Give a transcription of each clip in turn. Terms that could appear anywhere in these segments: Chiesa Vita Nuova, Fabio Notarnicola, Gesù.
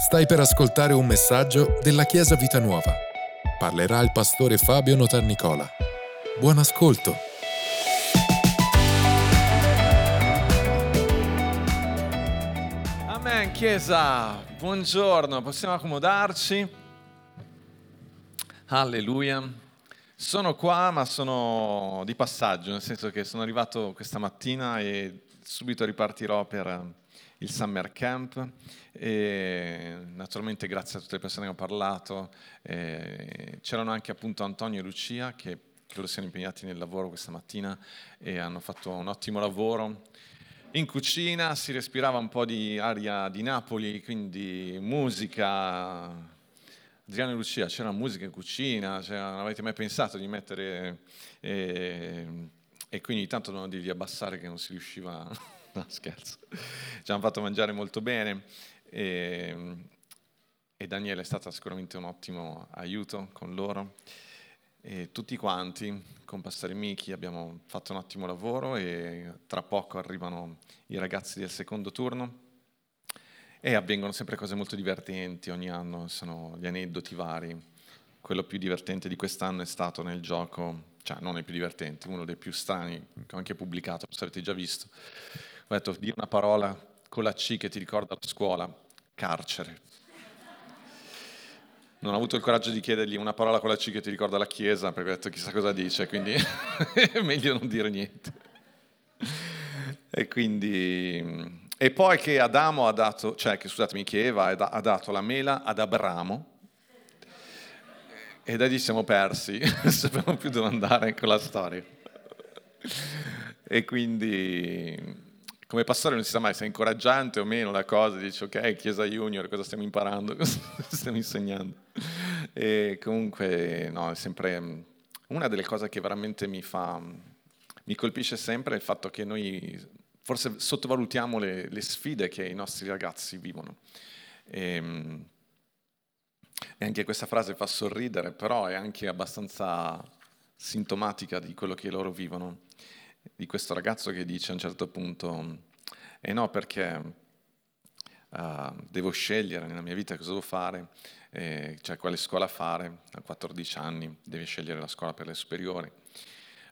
Stai per ascoltare un messaggio della Chiesa Vita Nuova. Parlerà il pastore Fabio Notarnicola. Buon ascolto! Amen, Chiesa! Buongiorno, possiamo accomodarci? Alleluia! Sono qua, ma sono di passaggio, nel senso che sono arrivato questa mattina e subito ripartirò per il Summer Camp e naturalmente grazie a tutte le persone che ho parlato. C'erano anche appunto Antonio e Lucia che credo siano impegnati nel lavoro questa mattina e hanno fatto un ottimo lavoro. In cucina si respirava un po' di aria di Napoli, quindi musica. Adriano e Lucia, c'era musica in cucina, cioè, non avete mai pensato di mettere... E quindi tanto non devi abbassare che non si riusciva... No, scherzo. Ci hanno fatto mangiare molto bene e Daniela è stata sicuramente un ottimo aiuto con loro. E tutti quanti, con Pastore Michi, abbiamo fatto un ottimo lavoro e tra poco arrivano i ragazzi del secondo turno e avvengono sempre cose molto divertenti ogni anno, sono gli aneddoti vari. Quello più divertente di quest'anno è stato nel gioco, cioè non è più divertente, uno dei più strani che ho anche pubblicato, forse avete già visto. Ho detto, di una parola con la C che ti ricorda la scuola, carcere. Non ho avuto il coraggio di chiedergli una parola con la C che ti ricorda la chiesa, perché ho detto chissà cosa dice, quindi è meglio non dire niente. E quindi... E poi che Adamo ha dato, cioè che scusatemi, che Eva ha dato la mela ad Abramo, e da lì siamo persi, non sappiamo più dove andare con la storia. E quindi, come pastore non si sa mai se è incoraggiante o meno la cosa, dici ok, Chiesa Junior, cosa stiamo imparando, cosa stiamo insegnando. E comunque, no, è sempre una delle cose che veramente mi colpisce sempre il fatto che noi forse sottovalutiamo le sfide che i nostri ragazzi vivono. E anche questa frase fa sorridere, però è anche abbastanza sintomatica di quello che loro vivono, di questo ragazzo che dice a un certo punto no perché devo scegliere nella mia vita cosa devo fare, cioè quale scuola fare. A 14 anni deve scegliere la scuola per le superiori.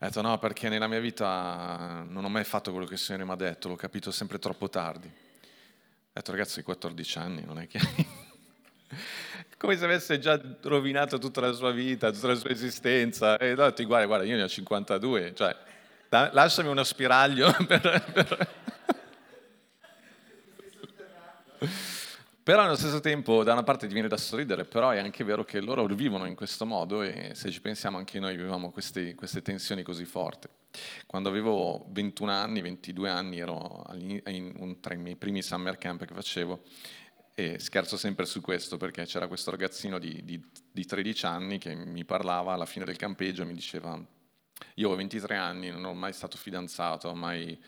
Ha detto no perché nella mia vita non ho mai fatto quello che il Signore mi ha detto, l'ho capito sempre troppo tardi. Ha detto ragazzo di 14 anni non è che... Come se avesse già rovinato tutta la sua vita, tutta la sua esistenza. E allora ti guarda, io ne ho 52, cioè lasciami uno spiraglio per... Però allo stesso tempo da una parte ti viene da sorridere, però è anche vero che loro vivono in questo modo e se ci pensiamo anche noi vivevamo queste tensioni così forti. Quando avevo 21 anni, 22 anni ero tra i miei primi summer camp che facevo. E scherzo sempre su questo perché c'era questo ragazzino di 13 anni che mi parlava alla fine del campeggio e mi diceva io ho 23 anni, non ho mai stato fidanzato, mai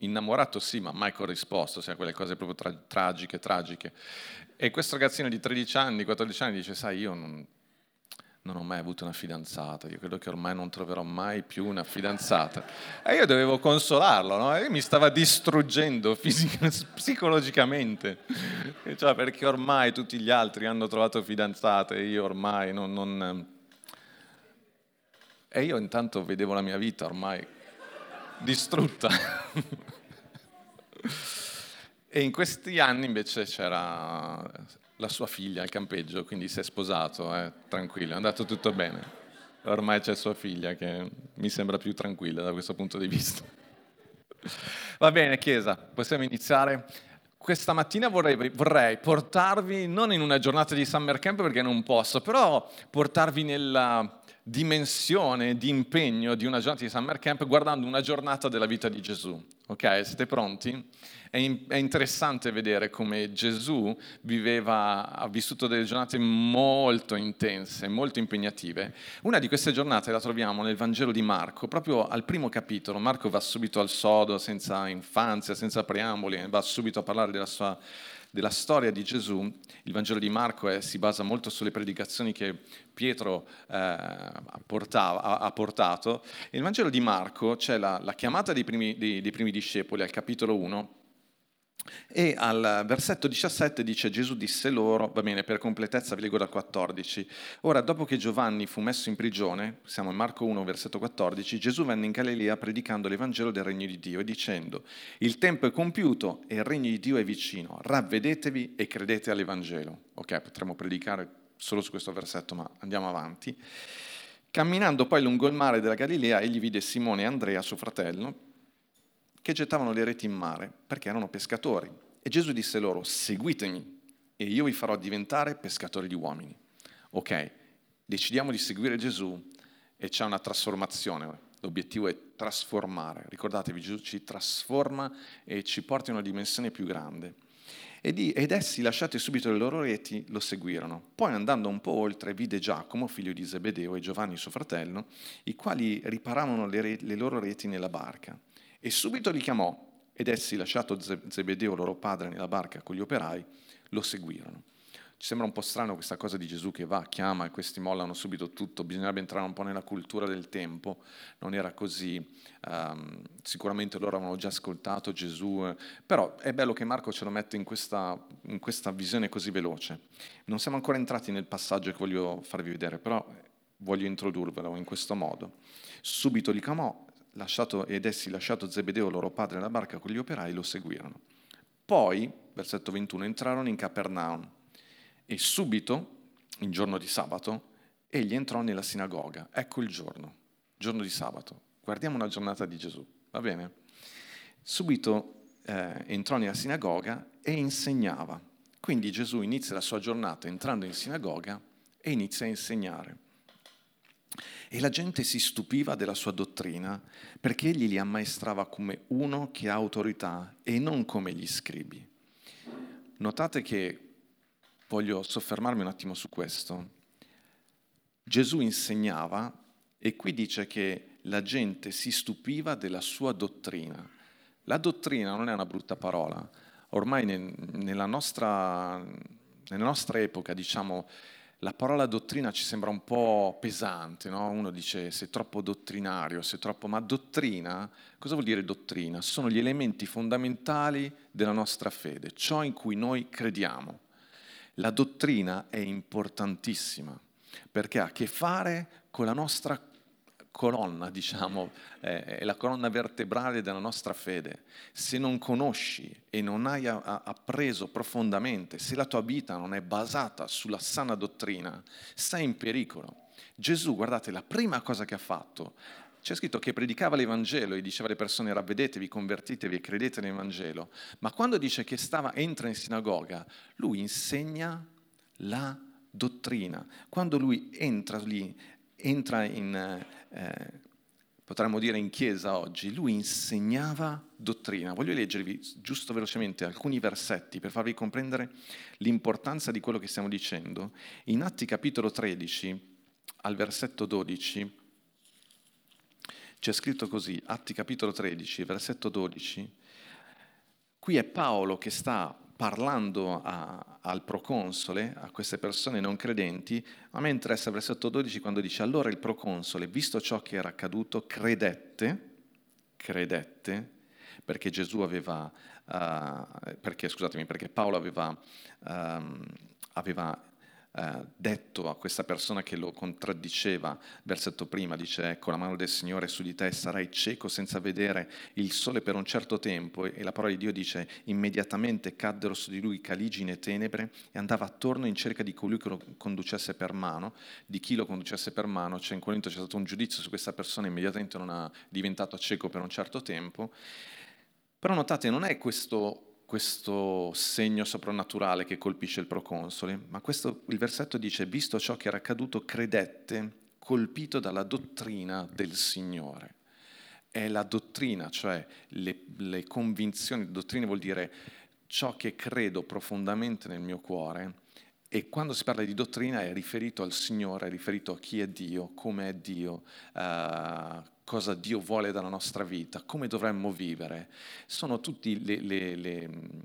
innamorato sì ma mai corrisposto, cioè quelle cose proprio tragiche. E questo ragazzino di 13 anni, 14 anni dice sai io non ho mai avuto una fidanzata, io credo che ormai non troverò mai più una fidanzata. E io dovevo consolarlo, no? E mi stava distruggendo psicologicamente, cioè, perché ormai tutti gli altri hanno trovato fidanzate e io ormai non... E io intanto vedevo la mia vita ormai distrutta. E in questi anni invece c'era... la sua figlia al campeggio, quindi si è sposato, tranquillo, è andato tutto bene. Ormai c'è sua figlia che mi sembra più tranquilla da questo punto di vista. Va bene, Chiesa, possiamo iniziare. Questa mattina vorrei portarvi, non in una giornata di summer camp perché non posso, però portarvi nella dimensione di impegno di una giornata di summer camp guardando una giornata della vita di Gesù. Ok, siete pronti? È interessante vedere come Gesù ha vissuto delle giornate molto intense, molto impegnative. Una di queste giornate la troviamo nel Vangelo di Marco, proprio al primo capitolo. Marco va subito al sodo, senza infanzia, senza preamboli, va subito a parlare della storia di Gesù. Il Vangelo di Marco si basa molto sulle predicazioni che Pietro ha portato. Nel Vangelo di Marco c'è la chiamata dei primi discepoli al capitolo 1 E al versetto 17 dice: Gesù disse loro, va bene, per completezza vi leggo dal 14, ora dopo che Giovanni fu messo in prigione, siamo in Marco 1 versetto 14, Gesù venne in Galilea predicando l'Evangelo del Regno di Dio e dicendo: il tempo è compiuto e il Regno di Dio è vicino, ravvedetevi e credete all'Evangelo. Ok, potremmo predicare solo su questo versetto, ma andiamo avanti. Camminando poi lungo il mare della Galilea, egli vide Simone e Andrea, suo fratello, che gettavano le reti in mare, perché erano pescatori. E Gesù disse loro: seguitemi, e io vi farò diventare pescatori di uomini. Ok, decidiamo di seguire Gesù e c'è una trasformazione. L'obiettivo è trasformare. Ricordatevi, Gesù ci trasforma e ci porta in una dimensione più grande. Ed essi, lasciate subito le loro reti, lo seguirono. Poi, andando un po' oltre, vide Giacomo, figlio di Zebedeo, e Giovanni, suo fratello, i quali riparavano le loro reti nella barca. E subito li chiamò, ed essi, lasciato Zebedeo, loro padre, nella barca con gli operai, lo seguirono. Ci sembra un po' strano questa cosa di Gesù che va, chiama e questi mollano subito tutto. Bisognerebbe entrare un po' nella cultura del tempo, non era così. Sicuramente loro avevano già ascoltato Gesù, però è bello che Marco ce lo mette in questa visione così veloce. Non siamo ancora entrati nel passaggio che voglio farvi vedere, però voglio introdurvelo in questo modo. Subito li chiamò, ed essi, lasciato Zebedeo, loro padre, nella barca con gli operai, lo seguirono. Poi, versetto 21, entrarono in Capernaum e subito, in giorno di sabato, egli entrò nella sinagoga. Ecco il giorno di sabato. Guardiamo una giornata di Gesù, va bene? Subito entrò nella sinagoga e insegnava. Quindi Gesù inizia la sua giornata entrando in sinagoga e inizia a insegnare. E la gente si stupiva della sua dottrina, perché egli li ammaestrava come uno che ha autorità e non come gli scribi. Notate che voglio soffermarmi un attimo su questo. Gesù insegnava e qui dice che la gente si stupiva della sua dottrina. La dottrina non è una brutta parola. Ormai nella nostra epoca, diciamo, la parola dottrina ci sembra un po' pesante, no? Uno dice sei troppo dottrinario, sei troppo... Ma dottrina, cosa vuol dire dottrina? Sono gli elementi fondamentali della nostra fede, ciò in cui noi crediamo. La dottrina è importantissima perché ha a che fare con la nostra colonna, diciamo, è la colonna vertebrale della nostra fede. Se non conosci e non hai appreso profondamente, se la tua vita non è basata sulla sana dottrina, sei in pericolo. Gesù, guardate, la prima cosa che ha fatto, c'è scritto che predicava l'Evangelo e diceva alle persone: ravvedetevi, convertitevi e credete nell'Evangelo, ma quando dice che entra in sinagoga, lui insegna la dottrina. Quando lui entra lì, entra potremmo dire in chiesa oggi, lui insegnava dottrina. Voglio leggervi giusto velocemente alcuni versetti per farvi comprendere l'importanza di quello che stiamo dicendo. In Atti capitolo 13, al versetto 12, c'è scritto così, Atti capitolo 13, versetto 12, qui è Paolo che sta parlando al proconsole, a queste persone non credenti. A me interessa il versetto 12 quando dice: allora il proconsole, visto ciò che era accaduto, credette, perché Gesù aveva, perché Paolo aveva detto a questa persona che lo contraddiceva. Versetto prima dice: ecco, la mano del Signore è su di te, sarai cieco senza vedere il sole per un certo tempo. E la parola di Dio dice: immediatamente caddero su di lui caligine e tenebre, e andava attorno in cerca di colui che lo conducesse per mano. Di chi lo conducesse per mano, cioè in Corinto c'è stato un giudizio su questa persona, immediatamente non è diventato cieco per un certo tempo. Però notate, non è questo segno soprannaturale che colpisce il proconsole, ma il versetto dice: visto ciò che era accaduto, credette, colpito dalla dottrina del Signore. È la dottrina, cioè le convinzioni. Dottrina vuol dire ciò che credo profondamente nel mio cuore, e quando si parla di dottrina è riferito al Signore, è riferito a chi è Dio, come è Dio, cosa Dio vuole dalla nostra vita, come dovremmo vivere. Sono tutti i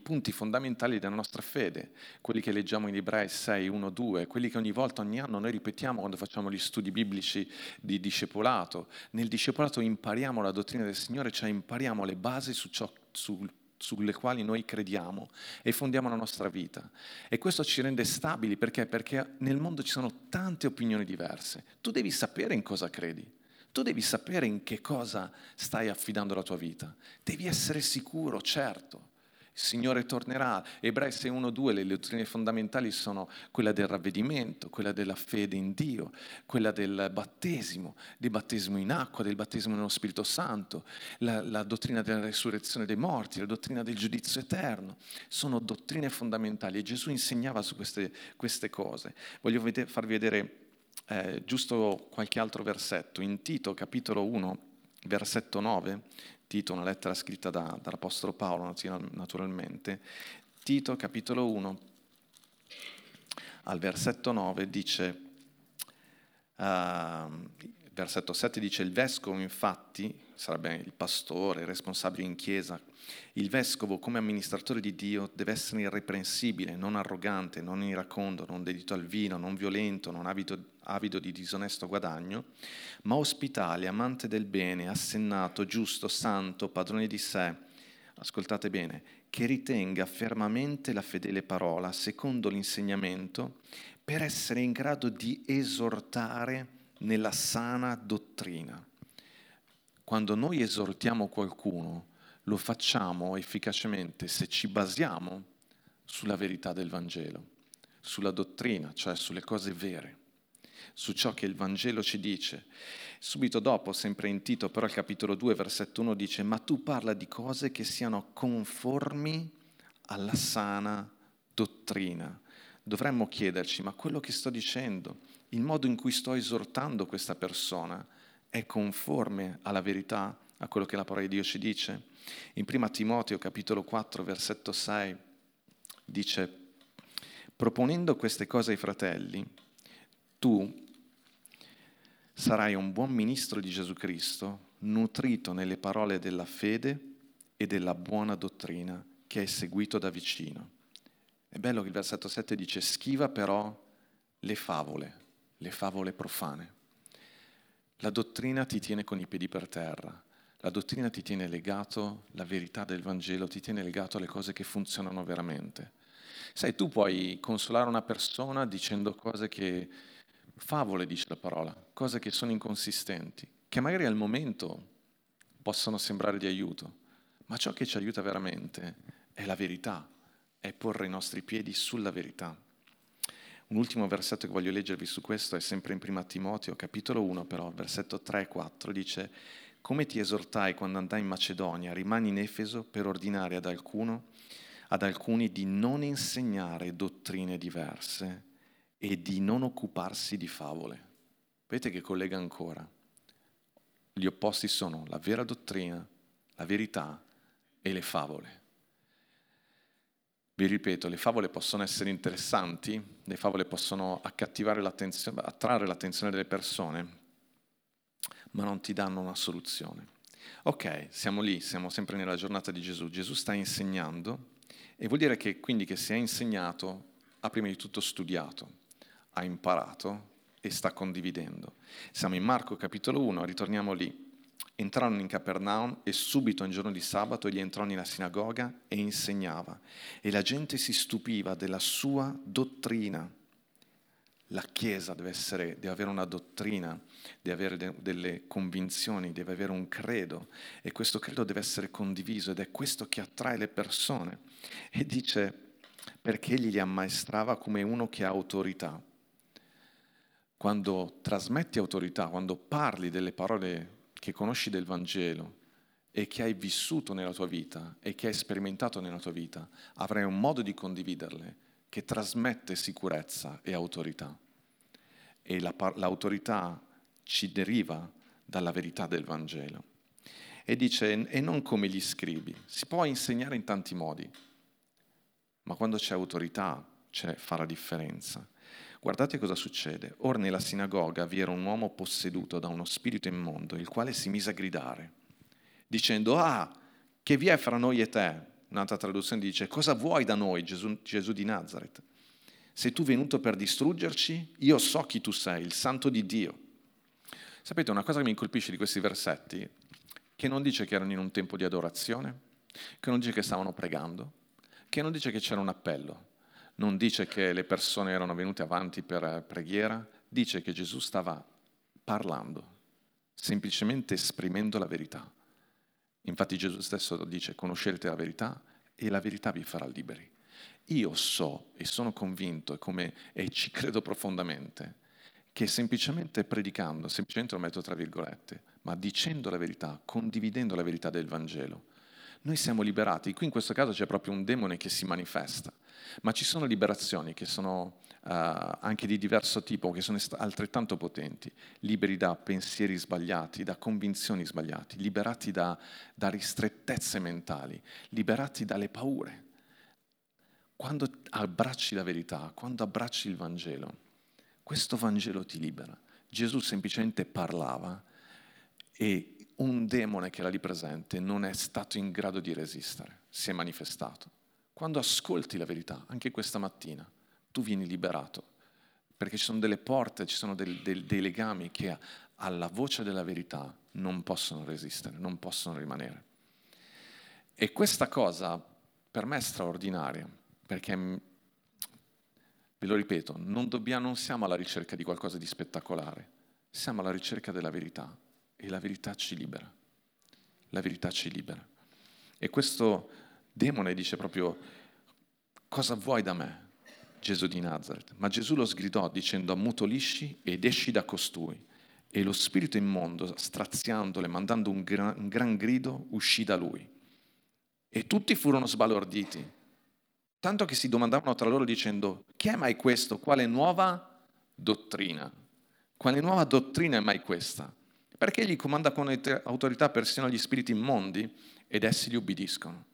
punti fondamentali della nostra fede, quelli che leggiamo in Ebrei 6, 1, 2, quelli che ogni anno noi ripetiamo quando facciamo gli studi biblici di discepolato. Nel discepolato impariamo la dottrina del Signore, cioè impariamo le basi su ciò, sul sulle quali noi crediamo e fondiamo la nostra vita. E questo ci rende stabili, perché? Perché nel mondo ci sono tante opinioni diverse. Tu devi sapere in cosa credi. Tu devi sapere in che cosa stai affidando la tua vita. Devi essere sicuro, certo. Il Signore tornerà. Ebrei 6:1-2, le dottrine fondamentali sono quella del ravvedimento, quella della fede in Dio, quella del battesimo in acqua, del battesimo nello Spirito Santo, la dottrina della resurrezione dei morti, la dottrina del giudizio eterno. Sono dottrine fondamentali e Gesù insegnava su queste cose. Voglio farvi vedere giusto qualche altro versetto. In Tito, capitolo 1, versetto 9, Tito, una lettera scritta dall'Apostolo Paolo, naturalmente. Tito, capitolo 1, al versetto 9, dice, versetto 7 dice, il vescovo infatti, sarebbe il pastore, il responsabile in chiesa, il vescovo come amministratore di Dio deve essere irreprensibile, non arrogante, non iracondo, non dedito al vino, non violento, non avido di disonesto guadagno, ma ospitale, amante del bene, assennato, giusto, santo, padrone di sé, ascoltate bene, che ritenga fermamente la fedele parola secondo l'insegnamento, per essere in grado di esortare nella sana dottrina. Quando noi esortiamo qualcuno, lo facciamo efficacemente se ci basiamo sulla verità del Vangelo, sulla dottrina, cioè sulle cose vere, su ciò che il Vangelo ci dice. Subito dopo, sempre in Tito, però il capitolo 2, versetto 1 dice: ma tu parla di cose che siano conformi alla sana dottrina. Dovremmo chiederci, ma quello che sto dicendo, il modo in cui sto esortando questa persona, è conforme alla verità, a quello che la parola di Dio ci dice? In 1 Timoteo, capitolo 4, versetto 6, dice: proponendo queste cose ai fratelli, tu sarai un buon ministro di Gesù Cristo, nutrito nelle parole della fede e della buona dottrina che hai seguito da vicino. È bello che il versetto 7 dice: schiva però le favole profane. La dottrina ti tiene con i piedi per terra, la dottrina ti tiene legato, la verità del Vangelo ti tiene legato alle cose che funzionano veramente. Sai, tu puoi consolare una persona dicendo cose che, favole dice la parola, cose che sono inconsistenti, che magari al momento possono sembrare di aiuto, ma ciò che ci aiuta veramente è la verità, è porre i nostri piedi sulla verità. Un ultimo versetto che voglio leggervi su questo è sempre in 1 Timoteo, capitolo 1 però, versetto 3-4, dice: come ti esortai quando andai in Macedonia, rimani in Efeso per ordinare ad alcuni di non insegnare dottrine diverse e di non occuparsi di favole. Vedete che collega ancora. Gli opposti sono la vera dottrina, la verità e le favole. Vi ripeto, le favole possono essere interessanti, le favole possono accattivare l'attenzione, attrarre l'attenzione delle persone, ma non ti danno una soluzione. Ok, siamo lì, siamo sempre nella giornata di Gesù. Gesù sta insegnando e vuol dire che quindi che si è insegnato, ha prima di tutto studiato, ha imparato e sta condividendo. Siamo in Marco capitolo 1, ritorniamo lì. Entrarono in Capernaum e subito un giorno di sabato egli entrò nella sinagoga e insegnava. E la gente si stupiva della sua dottrina. La Chiesa deve avere una dottrina, deve avere delle convinzioni, deve avere un credo. E questo credo deve essere condiviso ed è questo che attrae le persone. E dice, perché egli li ammaestrava come uno che ha autorità. Quando trasmetti autorità, quando parli delle parole che conosci del Vangelo e che hai vissuto nella tua vita e che hai sperimentato nella tua vita, avrai un modo di condividerle che trasmette sicurezza e autorità. E l'autorità ci deriva dalla verità del Vangelo. E dice, e non come gli scribi. Si può insegnare in tanti modi, ma quando c'è autorità fa la differenza. Guardate cosa succede. Or nella sinagoga vi era un uomo posseduto da uno spirito immondo, il quale si mise a gridare, dicendo: ah, che vi è fra noi e te? Un'altra traduzione dice: cosa vuoi da noi, Gesù di Nazareth? Sei tu venuto per distruggerci? Io so chi tu sei, il Santo di Dio. Sapete, una cosa che mi colpisce di questi versetti, che non dice che erano in un tempo di adorazione, che non dice che stavano pregando, che non dice che c'era un appello, non dice che le persone erano venute avanti per preghiera, dice che Gesù stava parlando, semplicemente esprimendo la verità. Infatti Gesù stesso dice: conoscerete la verità e la verità vi farà liberi. Io so e sono convinto e ci credo profondamente che semplicemente predicando, semplicemente lo metto tra virgolette, ma dicendo la verità, condividendo la verità del Vangelo, noi siamo liberati. Qui in questo caso c'è proprio un demone che si manifesta, ma ci sono liberazioni che sono anche di diverso tipo, che sono altrettanto potenti, liberi da pensieri sbagliati, da convinzioni sbagliate, liberati da ristrettezze mentali, liberati dalle paure. Quando abbracci la verità, quando abbracci il Vangelo, questo Vangelo ti libera. Gesù semplicemente parlava e un demone che era lì presente non è stato in grado di resistere, si è manifestato. Quando ascolti la verità, anche questa mattina, tu vieni liberato, perché ci sono delle porte, ci sono dei legami che alla voce della verità non possono resistere, non possono rimanere. E questa cosa per me è straordinaria. Perché, ve lo ripeto, non siamo alla ricerca di qualcosa di spettacolare, siamo alla ricerca della verità e la verità ci libera. La verità ci libera. E questo demone dice proprio: cosa vuoi da me, Gesù di Nazaret? Ma Gesù lo sgridò dicendo: ammutolisci ed esci da costui. E lo spirito immondo, straziandole, mandando un gran grido, uscì da lui. E tutti furono sbalorditi, tanto che si domandavano tra loro dicendo: chi è mai questo? Quale nuova dottrina? Quale nuova dottrina è mai questa? Perché egli comanda con autorità persino agli spiriti immondi ed essi gli ubbidiscono.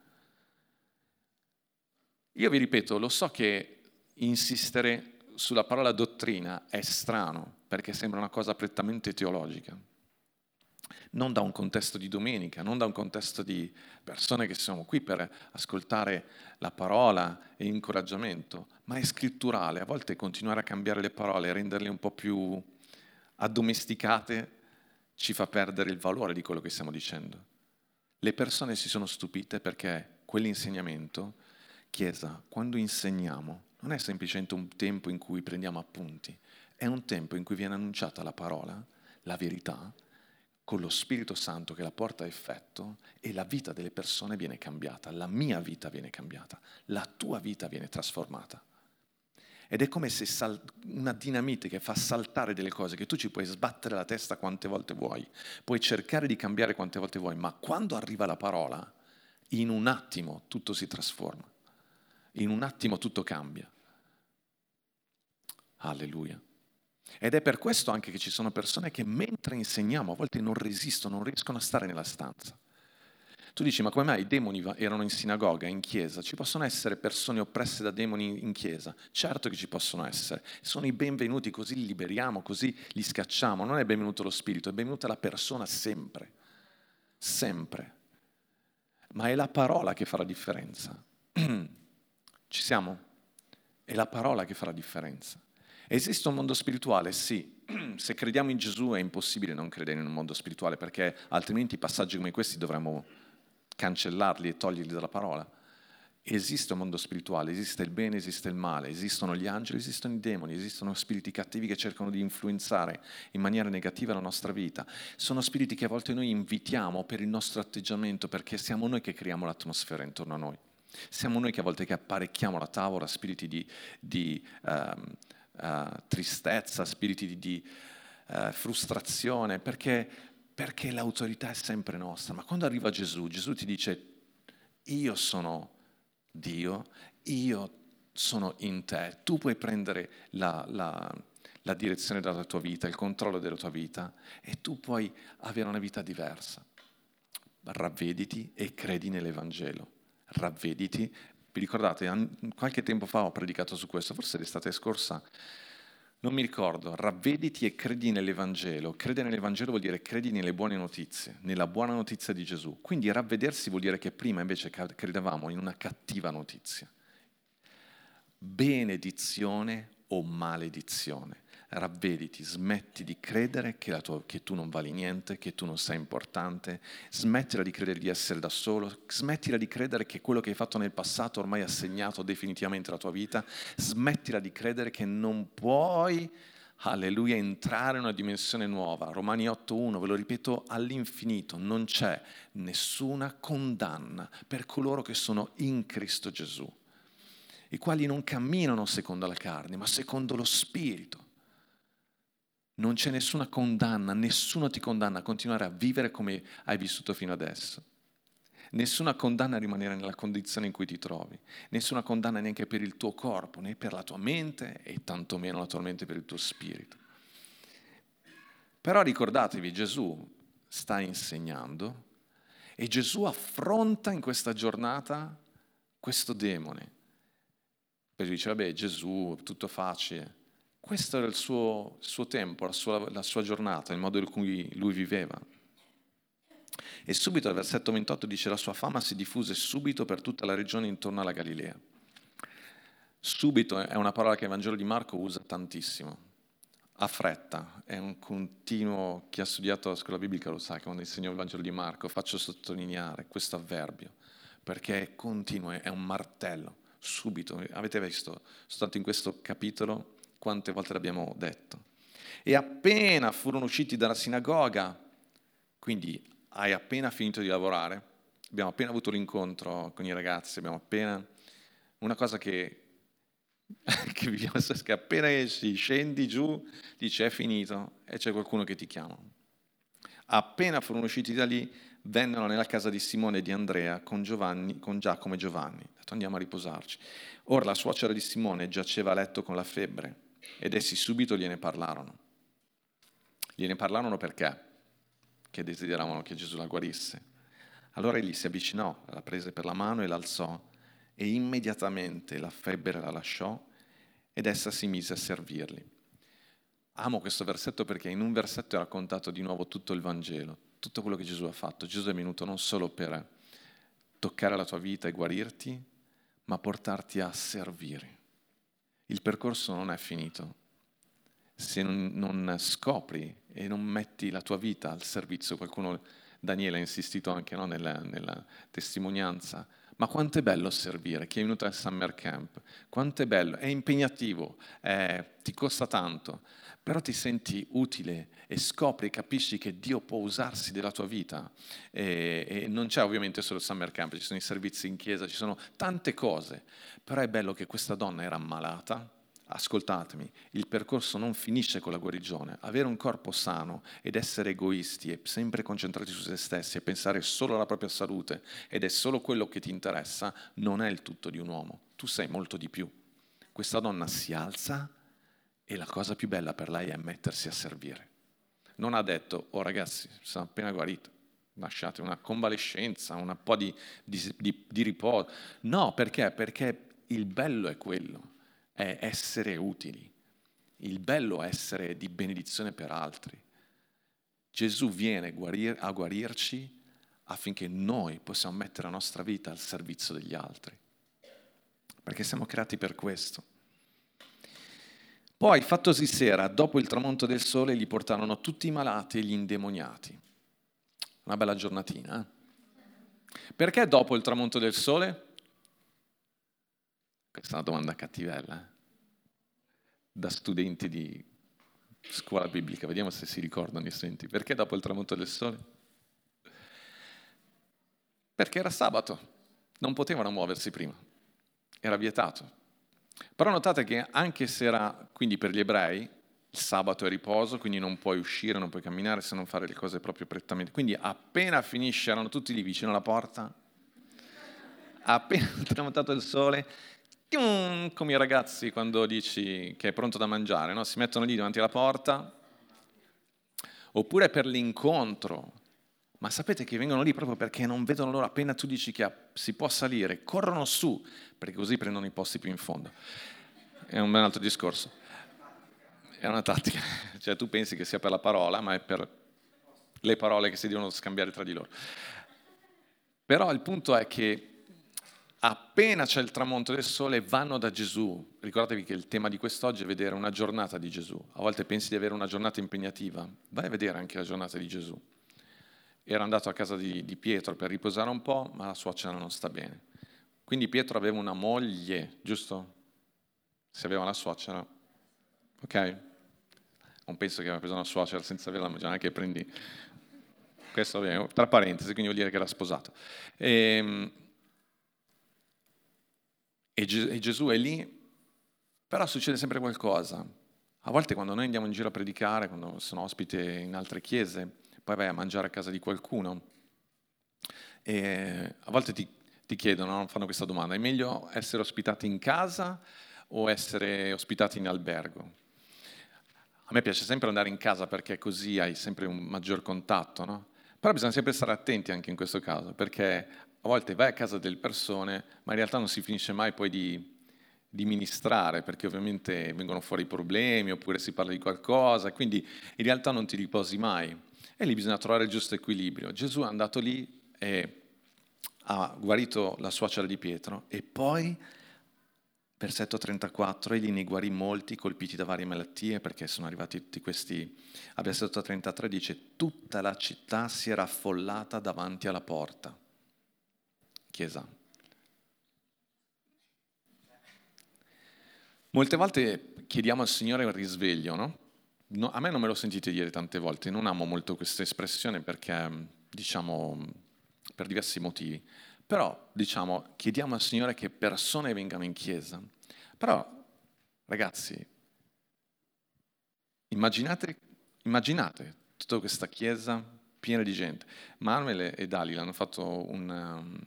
Io vi ripeto, lo so che insistere sulla parola dottrina è strano, perché sembra una cosa prettamente teologica. Non da un contesto di domenica, non da un contesto di persone che siamo qui per ascoltare la parola e incoraggiamento, ma è scritturale. A volte continuare a cambiare le parole, renderle un po' più addomesticate, ci fa perdere il valore di quello che stiamo dicendo. Le persone si sono stupite perché quell'insegnamento, Chiesa, quando insegniamo, non è semplicemente un tempo in cui prendiamo appunti, è un tempo in cui viene annunciata la parola, la verità, con lo Spirito Santo che la porta a effetto, e la vita delle persone viene cambiata, la mia vita viene cambiata, la tua vita viene trasformata. Ed è come se una dinamite che fa saltare delle cose, che tu ci puoi sbattere la testa quante volte vuoi, puoi cercare di cambiare quante volte vuoi, ma quando arriva la parola, in un attimo tutto si trasforma, in un attimo tutto cambia. Alleluia. Ed è per questo anche che ci sono persone che mentre insegniamo a volte non resistono, non riescono a stare nella stanza. Tu dici: ma come mai i demoni erano in sinagoga, in chiesa? Ci possono essere persone oppresse da demoni in chiesa? Certo che ci possono essere. Sono i benvenuti, così li liberiamo, così li scacciamo. Non è benvenuto lo spirito, è benvenuta la persona sempre. Sempre. Ma è la parola che farà differenza. Ci siamo? È la parola che farà differenza. Esiste un mondo spirituale? Sì. Se crediamo in Gesù è impossibile non credere in un mondo spirituale, perché altrimenti passaggi come questi dovremmo cancellarli e toglierli dalla parola. Esiste un mondo spirituale, esiste il bene, esiste il male, esistono gli angeli, esistono i demoni, esistono spiriti cattivi che cercano di influenzare in maniera negativa la nostra vita. Sono spiriti che a volte noi invitiamo per il nostro atteggiamento, perché siamo noi che creiamo l'atmosfera intorno a noi. Siamo noi che a volte che apparecchiamo la tavola, spiriti di tristezza, spiriti di frustrazione, perché l'autorità è sempre nostra. Ma quando arriva Gesù ti dice: io sono Dio, io sono in te, tu puoi prendere la direzione della tua vita, il controllo della tua vita, e tu puoi avere una vita diversa. Ravvediti e credi nell'Evangelo. Ravvediti. Vi ricordate, qualche tempo fa ho predicato su questo, forse l'estate scorsa, non mi ricordo. Ravvediti e credi nell'Evangelo. Credere nell'Evangelo vuol dire credi nelle buone notizie, nella buona notizia di Gesù. Quindi ravvedersi vuol dire che prima invece credevamo in una cattiva notizia. Benedizione, o maledizione. Ravvediti, smetti di credere che tu non vali niente, che tu non sei importante, smettila di credere di essere da solo, smettila di credere che quello che hai fatto nel passato ormai ha segnato definitivamente la tua vita, smettila di credere che non puoi, alleluia, entrare in una dimensione nuova. Romani 8.1, ve lo ripeto all'infinito, non c'è nessuna condanna per coloro che sono in Cristo Gesù, i quali non camminano secondo la carne, ma secondo lo Spirito. Non c'è nessuna condanna, nessuno ti condanna a continuare a vivere come hai vissuto fino adesso. Nessuna condanna a rimanere nella condizione in cui ti trovi. Nessuna condanna neanche per il tuo corpo, né per la tua mente e tantomeno naturalmente per il tuo spirito. Però ricordatevi, Gesù sta insegnando e Gesù affronta in questa giornata questo demone. Perché dice, vabbè, Gesù, tutto facile. Questo era il suo tempo, la sua giornata, il modo in cui lui viveva. E subito, al versetto 28, dice: la sua fama si diffuse subito per tutta la regione intorno alla Galilea. Subito è una parola che il Vangelo di Marco usa tantissimo. A fretta, è un continuo. Chi ha studiato la scuola biblica lo sa che quando insegno il Vangelo di Marco faccio sottolineare questo avverbio, perché è continuo, è un martello. Subito, avete visto, soltanto in questo capitolo, quante volte l'abbiamo detto. E appena furono usciti dalla sinagoga, quindi hai appena finito di lavorare, abbiamo appena avuto l'incontro con i ragazzi, una cosa che viviamo, che appena scendi giù, dice è finito e c'è qualcuno che ti chiama. Appena furono usciti da lì, vennero nella casa di Simone e di Andrea con Giacomo e Giovanni. Andiamo a riposarci. Ora la suocera di Simone giaceva a letto con la febbre, ed essi subito gliene parlarono. Gliene parlarono perché? Che desideravano che Gesù la guarisse. Allora egli si avvicinò, la prese per la mano e l'alzò, e immediatamente la febbre la lasciò ed essa si mise a servirli. Amo questo versetto perché in un versetto è raccontato di nuovo tutto il Vangelo, tutto quello che Gesù ha fatto. Gesù è venuto non solo per toccare la tua vita e guarirti, ma portarti a servire. Il percorso non è finito se non scopri e non metti la tua vita al servizio. Qualcuno, Daniele, ha insistito anche, no, nella testimonianza. Ma quanto è bello servire, chi è venuto al Summer Camp, quanto è bello, è impegnativo, ti costa tanto, però ti senti utile e scopri e capisci che Dio può usarsi della tua vita. E non c'è ovviamente solo il Summer Camp, ci sono i servizi in chiesa, ci sono tante cose, però è bello che questa donna era ammalata. Ascoltatemi, il percorso non finisce con la guarigione. Avere un corpo sano ed essere egoisti e sempre concentrati su se stessi e pensare solo alla propria salute ed è solo quello che ti interessa, non è il tutto di un uomo. Tu sei molto di più. Questa donna si alza e la cosa più bella per lei è mettersi a servire. Non ha detto, oh ragazzi, sono appena guarito, lasciate una convalescenza, un po' di riposo. No, perché? Perché il bello è quello. È essere utili, il bello è essere di benedizione per altri. Gesù viene a guarirci affinché noi possiamo mettere la nostra vita al servizio degli altri, perché siamo creati per questo. Poi, fattosi sera, dopo il tramonto del sole, gli portarono tutti i malati e gli indemoniati. Una bella giornatina, eh? Perché dopo il tramonto del sole? Questa è una domanda cattivella, da studenti di scuola biblica. Vediamo se si ricordano i studenti. Perché dopo il tramonto del sole? Perché era sabato, non potevano muoversi prima, era vietato. Però notate che anche se era, quindi per gli ebrei, il sabato è riposo, quindi non puoi uscire, non puoi camminare se non fare le cose proprio prettamente. Quindi appena finisce, erano tutti lì vicino alla porta, appena tramontato il sole, come i ragazzi quando dici che è pronto da mangiare, no? Si mettono lì davanti alla porta, oppure per l'incontro, ma sapete che vengono lì proprio perché non vedono loro, appena tu dici che si può salire, corrono su, perché così prendono i posti più in fondo. È un altro discorso, è una tattica, cioè tu pensi che sia per la parola, ma è per le parole che si devono scambiare tra di loro. Però il punto è che appena c'è il tramonto del sole vanno da Gesù. Ricordatevi che il tema di quest'oggi è vedere una giornata di Gesù. A volte pensi di avere una giornata impegnativa, vai a vedere anche la giornata di Gesù. Era andato a casa di Pietro per riposare un po', ma la suocera non sta bene. Quindi Pietro aveva una moglie, giusto? Se aveva la suocera, ok? Non penso che aveva preso una suocera senza averla, ma già anche prendi. Questo è tra parentesi, quindi vuol dire che era sposato. E Gesù è lì, però succede sempre qualcosa. A volte quando noi andiamo in giro a predicare, quando sono ospite in altre chiese, poi vai a mangiare a casa di qualcuno, e a volte ti chiedono, fanno questa domanda: è meglio essere ospitati in casa o essere ospitati in albergo? A me piace sempre andare in casa perché così hai sempre un maggior contatto, no? Però bisogna sempre stare attenti anche in questo caso, perché a volte vai a casa delle persone, ma in realtà non si finisce mai poi di ministrare, perché ovviamente vengono fuori i problemi, oppure si parla di qualcosa, quindi in realtà non ti riposi mai. E lì bisogna trovare il giusto equilibrio. Gesù è andato lì e ha guarito la suocera di Pietro, e poi... Versetto 34, egli ne guarì molti colpiti da varie malattie, perché sono arrivati tutti questi. A versetto 33 dice: tutta la città si era affollata davanti alla porta. Chiesa. Molte volte chiediamo al Signore il risveglio, no? No, a me non me lo sentite dire tante volte, non amo molto questa espressione perché, diciamo, per diversi motivi. Però, diciamo, chiediamo al Signore che persone vengano in chiesa. Però, ragazzi, immaginate tutta questa chiesa piena di gente. Manuel e Dalila hanno fatto un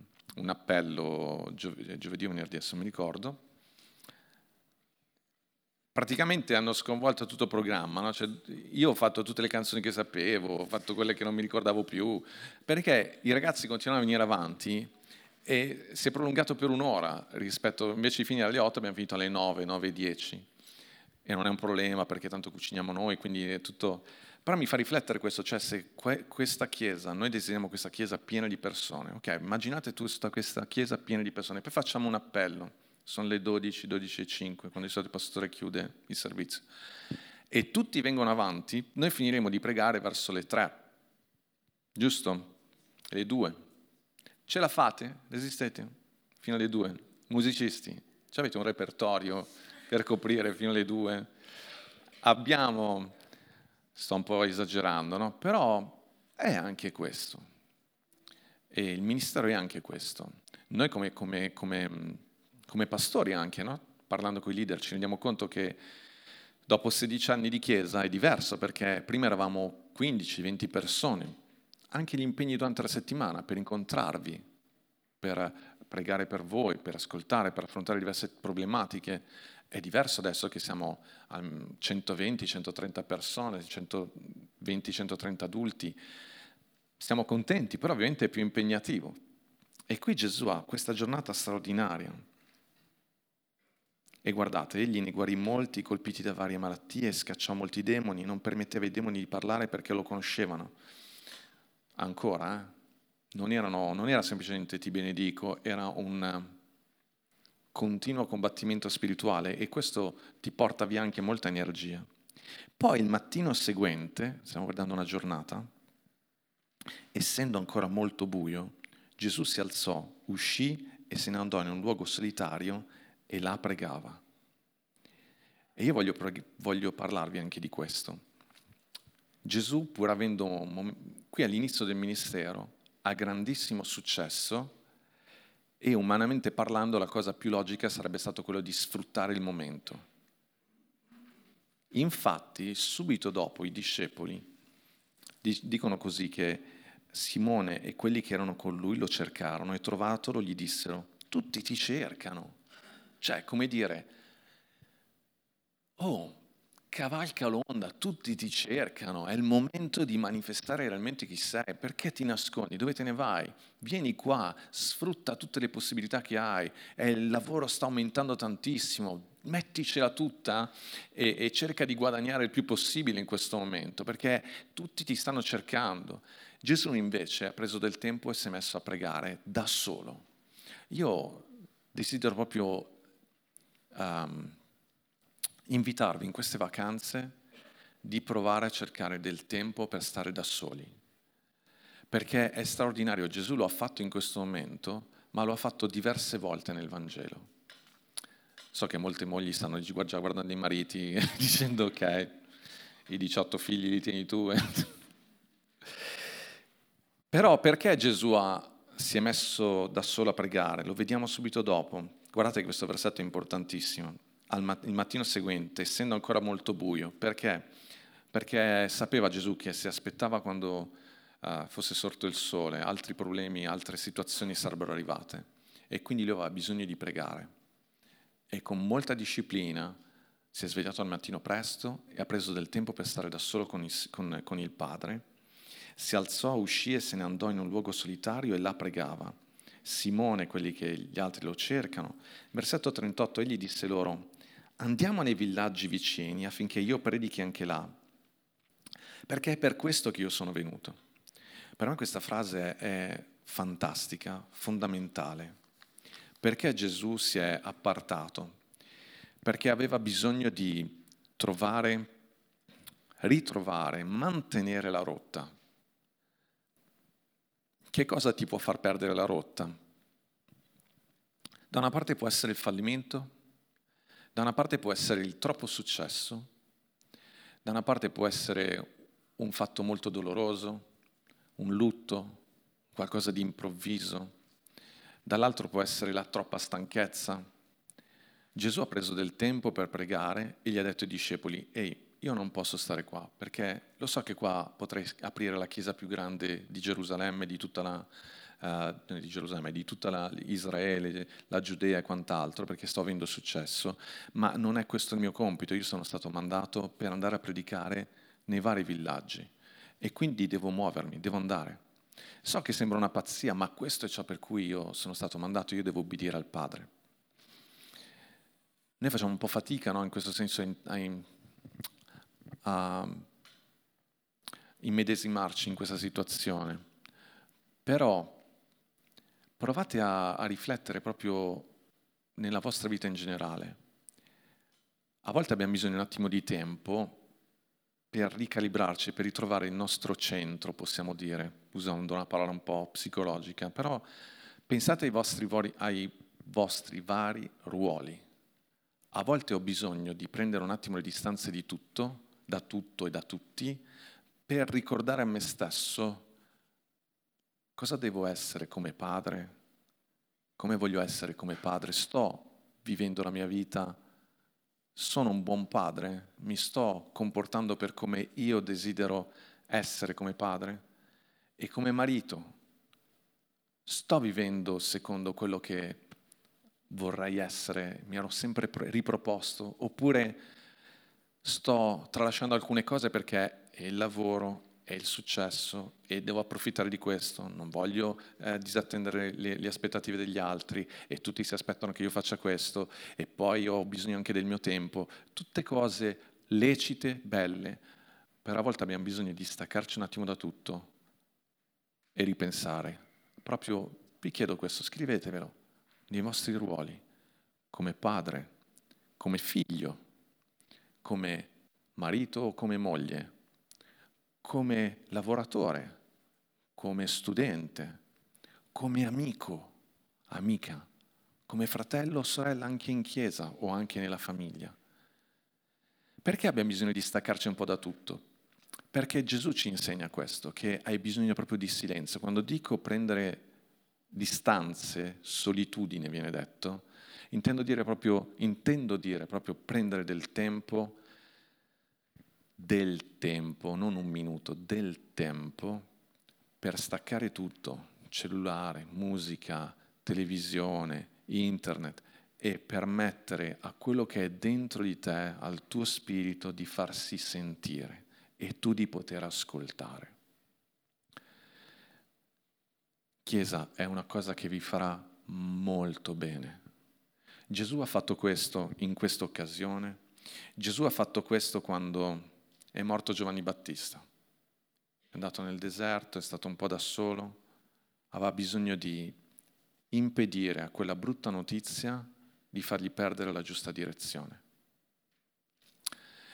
appello giovedì o venerdì, adesso mi ricordo. Praticamente hanno sconvolto tutto il programma, no? Cioè, io ho fatto tutte le canzoni che sapevo, ho fatto quelle che non mi ricordavo più, perché i ragazzi continuavano a venire avanti e si è prolungato per un'ora, rispetto invece di finire alle 8 abbiamo finito alle 9, 9:10, e non è un problema perché tanto cuciniamo noi, quindi è tutto. Però mi fa riflettere questo, cioè se questa chiesa, noi desideriamo questa chiesa piena di persone, ok, immaginate tutta questa chiesa piena di persone, poi facciamo un appello. Sono le 12:05, quando di solito il pastore chiude il servizio. E tutti vengono avanti, noi finiremo di pregare verso le 3, giusto? Le 2. Ce la fate? Resistete? Fino alle 2. Musicisti, avete un repertorio per coprire fino alle 2? Abbiamo, sto un po' esagerando, no? Però è anche questo. E il ministero è anche questo. Noi come pastori anche, no? Parlando con i leader ci rendiamo conto che dopo 16 anni di chiesa è diverso, perché prima eravamo 15-20 persone, anche gli impegni durante la settimana per incontrarvi, per pregare per voi, per ascoltare, per affrontare diverse problematiche, è diverso adesso che siamo 120-130 persone, 120-130 adulti, siamo contenti, però ovviamente è più impegnativo. E qui Gesù ha questa giornata straordinaria. E guardate, egli ne guarì molti colpiti da varie malattie, scacciò molti demoni, non permetteva ai demoni di parlare perché lo conoscevano. Ancora, non era semplicemente ti benedico, era un continuo combattimento spirituale, e questo ti porta via anche molta energia. Poi il mattino seguente, stiamo guardando una giornata, essendo ancora molto buio, Gesù si alzò, uscì e se ne andò in un luogo solitario e là pregava. E io voglio parlarvi anche di questo. Gesù, pur avendo qui all'inizio del ministero, ha grandissimo successo, e umanamente parlando la cosa più logica sarebbe stato quello di sfruttare il momento. Infatti, subito dopo i discepoli dicono così che Simone e quelli che erano con lui lo cercarono e trovatolo gli dissero: tutti ti cercano. Cioè, come dire, oh, cavalca l'onda, tutti ti cercano, è il momento di manifestare realmente chi sei, perché ti nascondi, dove te ne vai? Vieni qua, sfrutta tutte le possibilità che hai, il lavoro sta aumentando tantissimo, metticela tutta e cerca di guadagnare il più possibile in questo momento, perché tutti ti stanno cercando. Gesù invece ha preso del tempo e si è messo a pregare da solo. Io desidero proprio invitarvi in queste vacanze di provare a cercare del tempo per stare da soli, perché è straordinario. Gesù lo ha fatto in questo momento, ma lo ha fatto diverse volte nel Vangelo. So che molte mogli stanno già guardando i mariti dicendo ok, i 18 figli li tieni tu. Però perché Gesù si è messo da solo a pregare? Lo vediamo subito dopo. Guardate che questo versetto è importantissimo. Il mattino seguente, essendo ancora molto buio, perché? Perché sapeva Gesù che si aspettava quando fosse sorto il sole, altri problemi, altre situazioni sarebbero arrivate, e quindi lui aveva bisogno di pregare. E con molta disciplina si è svegliato al mattino presto e ha preso del tempo per stare da solo con il Padre. Si alzò, uscì e se ne andò in un luogo solitario e là pregava. Simone, quelli che gli altri lo cercano. Versetto 38, egli disse loro: andiamo nei villaggi vicini affinché io predichi anche là, perché è per questo che io sono venuto. Per me questa frase è fantastica, fondamentale. Perché Gesù si è appartato? Perché aveva bisogno di trovare, ritrovare, mantenere la rotta. Che cosa ti può far perdere la rotta? Da una parte può essere il fallimento, da una parte può essere il troppo successo, da una parte può essere un fatto molto doloroso, un lutto, qualcosa di improvviso. Dall'altro può essere la troppa stanchezza. Gesù ha preso del tempo per pregare e gli ha detto ai discepoli: ehi, io non posso stare qua, perché lo so che qua potrei aprire la chiesa più grande di Gerusalemme, di tutta Israele, la Giudea e quant'altro, perché sto avendo successo, ma non è questo il mio compito. Io sono stato mandato per andare a predicare nei vari villaggi e quindi devo muovermi, devo andare. So che sembra una pazzia, ma questo è ciò per cui io sono stato mandato, io devo obbedire al Padre. Noi facciamo un po' fatica, no? In questo senso a immedesimarci in questa situazione. Però provate a riflettere proprio nella vostra vita in generale. A volte abbiamo bisogno un attimo di tempo per ricalibrarci, per ritrovare il nostro centro, possiamo dire, usando una parola un po' psicologica, però pensate ai vostri vari ruoli. A volte ho bisogno di prendere un attimo le distanze di tutto, da tutto e da tutti, per ricordare a me stesso cosa devo essere come padre, come voglio essere come padre. Sto vivendo la mia vita, sono un buon padre? Mi sto comportando per come io desidero essere come padre? E come marito, sto vivendo secondo quello che vorrei essere? Mi ero sempre riproposto? Oppure sto tralasciando alcune cose perché è il lavoro, è il successo e devo approfittare di questo, non voglio disattendere le aspettative degli altri e tutti si aspettano che io faccia questo e poi ho bisogno anche del mio tempo. Tutte cose lecite, belle, però a volte abbiamo bisogno di staccarci un attimo da tutto e ripensare. Proprio vi chiedo questo, scrivetevelo, nei vostri ruoli, come padre, come figlio, come marito o come moglie, come lavoratore, come studente, come amico, amica, come fratello o sorella anche in chiesa o anche nella famiglia. Perché abbiamo bisogno di staccarci un po' da tutto? Perché Gesù ci insegna questo, che hai bisogno proprio di silenzio. Quando dico prendere distanze, solitudine viene detto, intendo dire proprio prendere del tempo, non un minuto, del tempo per staccare tutto, cellulare, musica, televisione, internet, e permettere a quello che è dentro di te, al tuo spirito, di farsi sentire e tu di poter ascoltare. Chiesa è una cosa che vi farà molto bene. Gesù ha fatto questo in questa occasione. Gesù ha fatto questo quando è morto Giovanni Battista, è andato nel deserto, è stato un po' da solo, aveva bisogno di impedire a quella brutta notizia di fargli perdere la giusta direzione.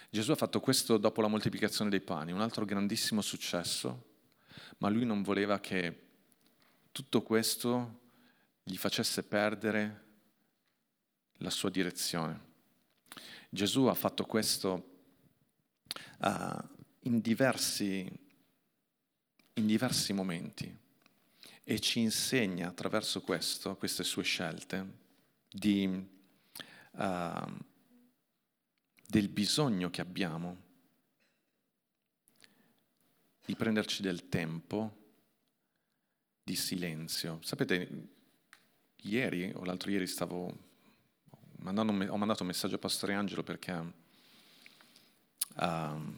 Gesù ha fatto questo dopo la moltiplicazione dei pani, un altro grandissimo successo, ma lui non voleva che tutto questo gli facesse perdere la sua direzione. Gesù ha fatto questo in diversi momenti e ci insegna attraverso questo, queste sue scelte, del bisogno che abbiamo di prenderci del tempo di silenzio. Sapete, ieri o l'altro ieri ho mandato un messaggio a Pastore Angelo perché devo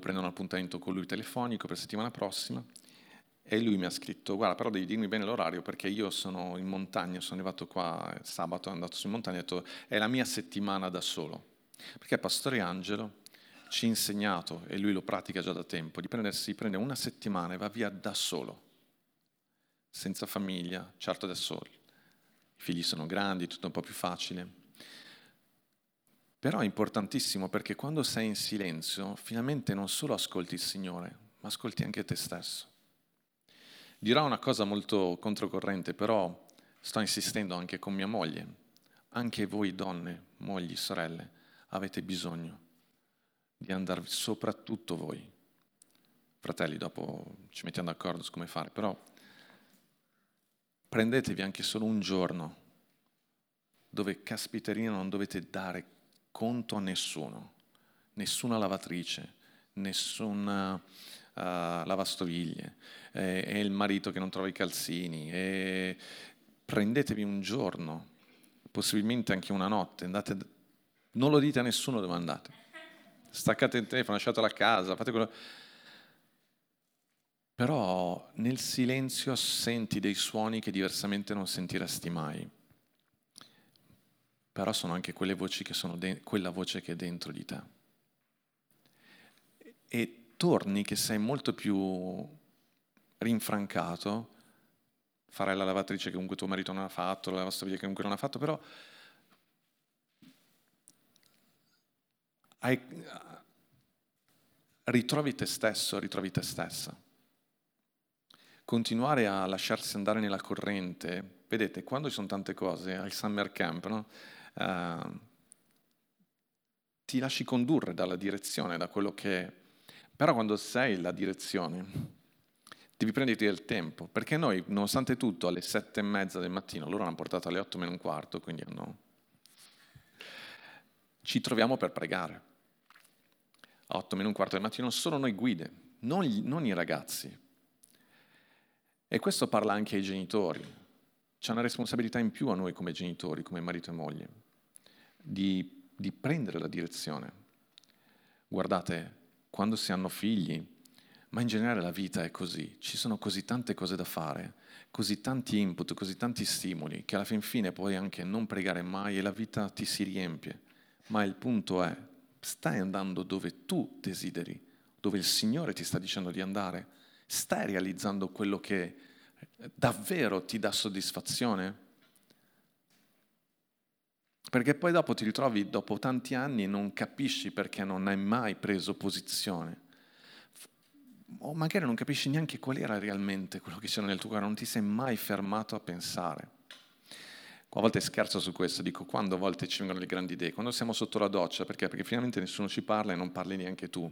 prendere un appuntamento con lui telefonico per settimana prossima e lui mi ha scritto: guarda, però devi dirmi bene l'orario perché io sono in montagna, sono arrivato qua sabato, sono andato in montagna e ho detto è la mia settimana da solo, perché Pastore Angelo ci ha insegnato, e lui lo pratica già da tempo, di prende una settimana e va via da solo, senza famiglia. Certo adesso i figli sono grandi, tutto un po' più facile, però è importantissimo perché quando sei in silenzio finalmente non solo ascolti il Signore, ma ascolti anche te stesso. Dirò una cosa molto controcorrente, però sto insistendo anche con mia moglie. Anche voi donne, mogli, sorelle, avete bisogno di andare, soprattutto voi. Fratelli, dopo ci mettiamo d'accordo su come fare, però prendetevi anche solo un giorno dove caspiterina non dovete dare conto a nessuno, nessuna lavatrice, nessuna lavastoviglie, è il marito che non trova i calzini, prendetevi un giorno, possibilmente anche una notte, andate, non lo dite a nessuno dove andate, staccate il telefono, lasciatelo a casa, fate quello. Però nel silenzio senti dei suoni che diversamente non sentiresti mai. Però sono anche quelle voci che sono quella voce che è dentro di te. E torni che sei molto più rinfrancato, farai la lavatrice che comunque tuo marito non ha fatto, la lavastoviglie che comunque non ha fatto, però ritrovi te stesso, ritrovi te stessa. Continuare a lasciarsi andare nella corrente, vedete, quando ci sono tante cose, al summer camp, no? Ti lasci condurre dalla direzione, da quello che è. Però quando sei la direzione devi prenderti del tempo, perché noi nonostante tutto alle 7:30 del mattino, loro l'hanno portato alle 8:45, quindi no, ci troviamo per pregare a 8:15 del mattino, solo noi guide, non i ragazzi. E questo parla anche ai genitori. C'è una responsabilità in più a noi come genitori, come marito e moglie, di prendere la direzione. Guardate, quando si hanno figli, ma in generale la vita è così, ci sono così tante cose da fare, così tanti input, così tanti stimoli, che alla fin fine puoi anche non pregare mai e la vita ti si riempie. Ma il punto è, stai andando dove tu desideri, dove il Signore ti sta dicendo di andare? Stai realizzando quello che davvero ti dà soddisfazione? Perché poi dopo ti ritrovi dopo tanti anni e non capisci perché non hai mai preso posizione, o magari non capisci neanche qual era realmente quello che c'era nel tuo cuore, non ti sei mai fermato a pensare. A volte scherzo su questo, dico quando a volte ci vengono le grandi idee, quando siamo sotto la doccia, perché finalmente nessuno ci parla e non parli neanche tu.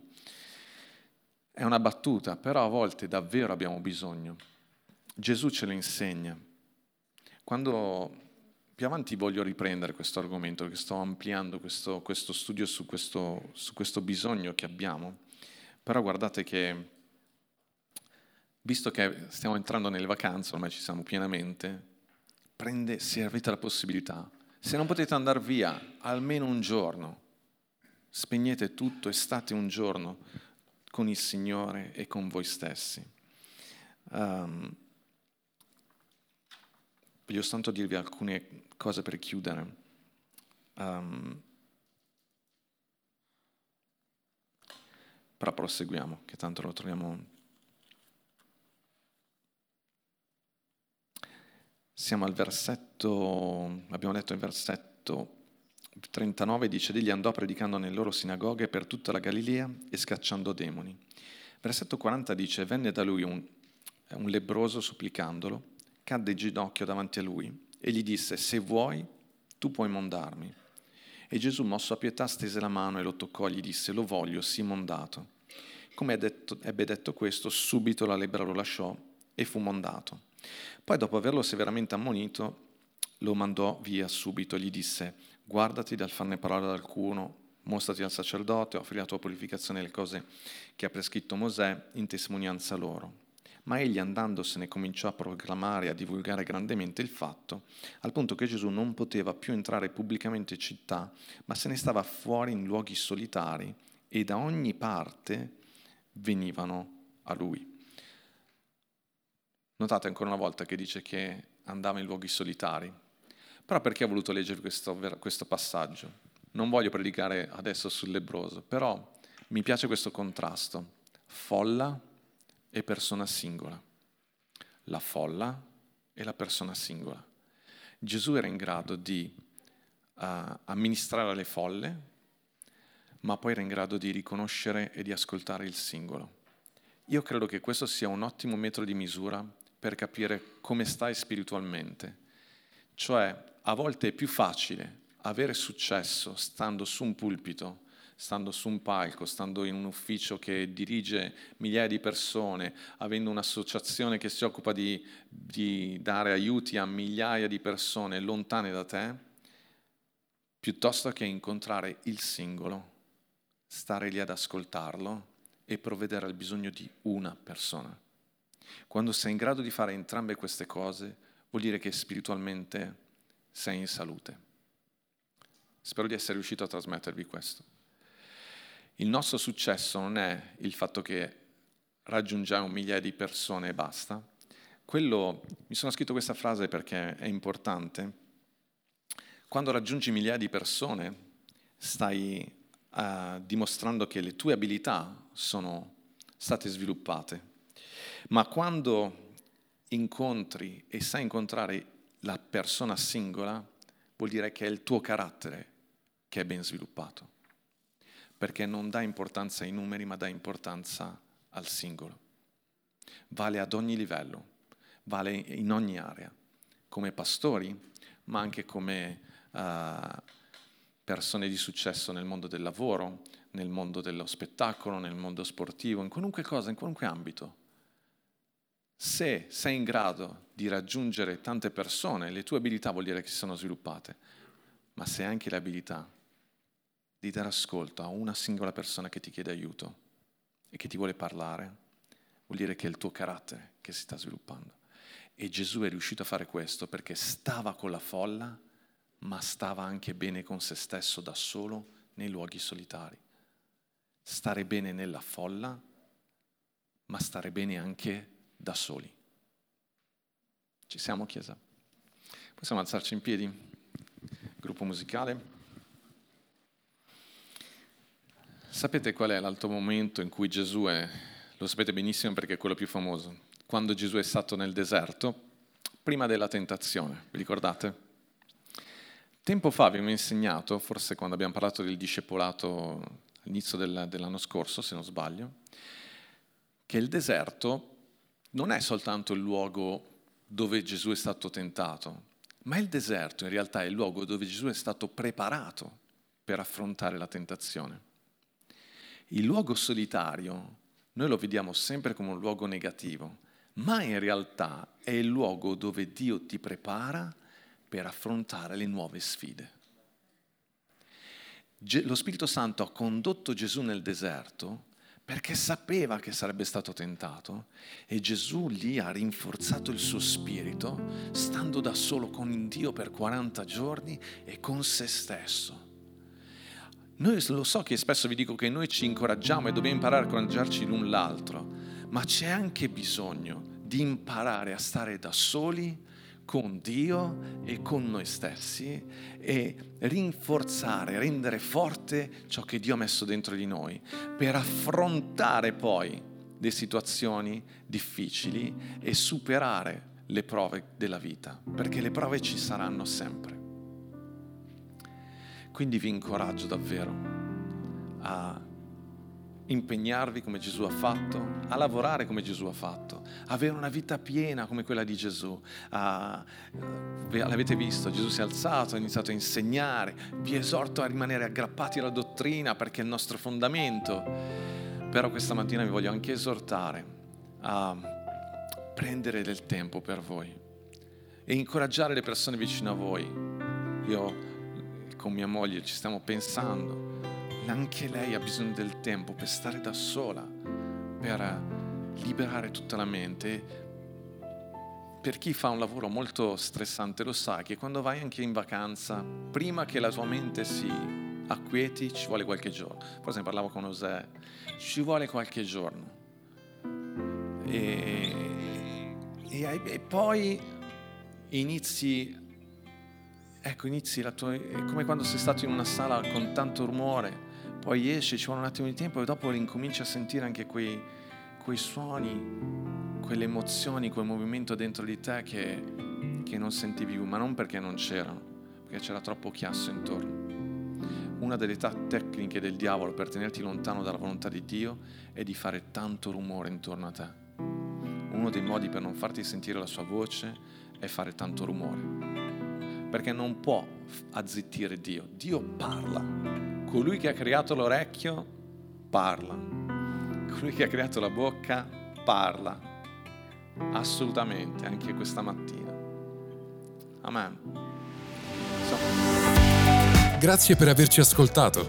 È una battuta, però a volte davvero abbiamo bisogno. Gesù ce lo insegna. Quando più avanti voglio riprendere questo argomento, perché sto ampliando questo studio su questo bisogno che abbiamo, però guardate che, visto che stiamo entrando nelle vacanze, ormai ci siamo pienamente, se avete la possibilità, se non potete andare via almeno un giorno, spegnete tutto e state un giorno con il Signore e con voi stessi. Voglio soltanto dirvi alcune cose per chiudere. Però proseguiamo, che tanto lo troviamo. Siamo al versetto, abbiamo letto il versetto 39, dice: «Egli andò predicando nelle loro sinagoghe per tutta la Galilea e scacciando demoni». Versetto 40 dice: «Venne da lui un lebbroso supplicandolo, cadde in ginocchio davanti a lui e gli disse: se vuoi, tu puoi mondarmi». E Gesù, mosso a pietà, stese la mano e lo toccò e gli disse: «Lo voglio, sii mondato». Come ebbe detto questo, subito la lebbra lo lasciò e fu mondato. Poi, dopo averlo severamente ammonito, lo mandò via subito e gli disse: «Guardati dal farne parola ad alcuno, mostrati al sacerdote, offri la tua purificazione le cose che ha prescritto Mosè in testimonianza loro». Ma egli, andandosene, cominciò a proclamare e a divulgare grandemente il fatto, al punto che Gesù non poteva più entrare pubblicamente in città, ma se ne stava fuori in luoghi solitari, e da ogni parte venivano a lui. Notate ancora una volta che dice che andava in luoghi solitari. Però perché ho voluto leggere questo passaggio? Non voglio predicare adesso sul lebbroso, però mi piace questo contrasto. Folla e persona singola. La folla e la persona singola. Gesù era in grado di amministrare le folle, ma poi era in grado di riconoscere e di ascoltare il singolo. Io credo che questo sia un ottimo metro di misura per capire come stai spiritualmente. Cioè, a volte è più facile avere successo stando su un pulpito, stando su un palco, stando in un ufficio che dirige migliaia di persone, avendo un'associazione che si occupa di dare aiuti a migliaia di persone lontane da te, piuttosto che incontrare il singolo, stare lì ad ascoltarlo e provvedere al bisogno di una persona. Quando sei in grado di fare entrambe queste cose, vuol dire che spiritualmente sei in salute. Spero di essere riuscito a trasmettervi questo. Il nostro successo non è il fatto che raggiungiamo migliaia di persone e basta. Quello, mi sono scritto questa frase perché è importante. Quando raggiungi migliaia di persone, stai dimostrando che le tue abilità sono state sviluppate. Ma quando incontri e sai incontrare la persona singola, vuol dire che è il tuo carattere che è ben sviluppato, perché non dà importanza ai numeri, ma dà importanza al singolo. Vale ad ogni livello, vale in ogni area, come pastori, ma anche come persone di successo nel mondo del lavoro, nel mondo dello spettacolo, nel mondo sportivo, in qualunque cosa, in qualunque ambito. Se sei in grado di raggiungere tante persone, le tue abilità vuol dire che si sono sviluppate, ma se hai anche l'abilità di dare ascolto a una singola persona che ti chiede aiuto e che ti vuole parlare, vuol dire che è il tuo carattere che si sta sviluppando. E Gesù è riuscito a fare questo perché stava con la folla, ma stava anche bene con se stesso da solo nei luoghi solitari. Stare bene nella folla, ma stare bene anche da soli. Ci siamo, Chiesa? Possiamo alzarci in piedi? Gruppo musicale. Sapete qual è l'altro momento in cui Gesù è? Lo sapete benissimo perché è quello più famoso. Quando Gesù è stato nel deserto, prima della tentazione, vi ricordate? Tempo fa vi ho insegnato, forse quando abbiamo parlato del discepolato all'inizio dell'anno scorso, se non sbaglio, che il deserto non è soltanto il luogo dove Gesù è stato tentato, ma il deserto in realtà è il luogo dove Gesù è stato preparato per affrontare la tentazione. Il luogo solitario noi lo vediamo sempre come un luogo negativo, ma in realtà è il luogo dove Dio ti prepara per affrontare le nuove sfide. Lo Spirito Santo ha condotto Gesù nel deserto perché sapeva che sarebbe stato tentato, e Gesù lì ha rinforzato il suo spirito, stando da solo con Dio per 40 giorni e con se stesso. Noi lo so che spesso vi dico che noi ci incoraggiamo e dobbiamo imparare a incoraggiarci l'un l'altro, ma c'è anche bisogno di imparare a stare da soli con Dio e con noi stessi e rinforzare, rendere forte ciò che Dio ha messo dentro di noi per affrontare poi le situazioni difficili e superare le prove della vita, perché le prove ci saranno sempre. Quindi vi incoraggio davvero a impegnarvi come Gesù ha fatto, a lavorare come Gesù ha fatto, avere una vita piena come quella di Gesù. L'avete visto, Gesù si è alzato, ha iniziato a insegnare. Vi esorto a rimanere aggrappati alla dottrina perché è il nostro fondamento. Però questa mattina vi voglio anche esortare a prendere del tempo per voi e incoraggiare le persone vicino a voi. Io con mia moglie ci stiamo pensando, anche lei ha bisogno del tempo per stare da sola, per liberare tutta la mente. Per chi fa un lavoro molto stressante lo sa che quando vai anche in vacanza, prima che la tua mente si acquieti ci vuole qualche giorno. Forse ne parlavo con José, ci vuole qualche giorno e poi inizi. Ecco, inizi la tua, è come quando sei stato in una sala con tanto rumore, poi esci, ci vuole un attimo di tempo e dopo incominci a sentire anche quei suoni, quelle emozioni, quel movimento dentro di te che non sentivi più, ma non perché non c'erano, perché c'era troppo chiasso intorno. Una delle tecniche del diavolo per tenerti lontano dalla volontà di Dio è di fare tanto rumore intorno a te. Uno dei modi per non farti sentire la sua voce è fare tanto rumore. Perché non può azzittire Dio. Dio parla. Colui che ha creato l'orecchio parla. Colui che ha creato la bocca parla. Assolutamente, anche questa mattina. Amen. Grazie per averci ascoltato.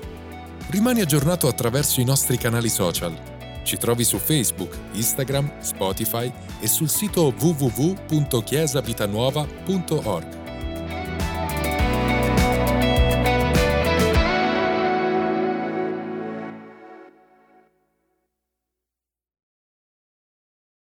Rimani aggiornato attraverso i nostri canali social. Ci trovi su Facebook, Instagram, Spotify e sul sito www.chiesavitanuova.org.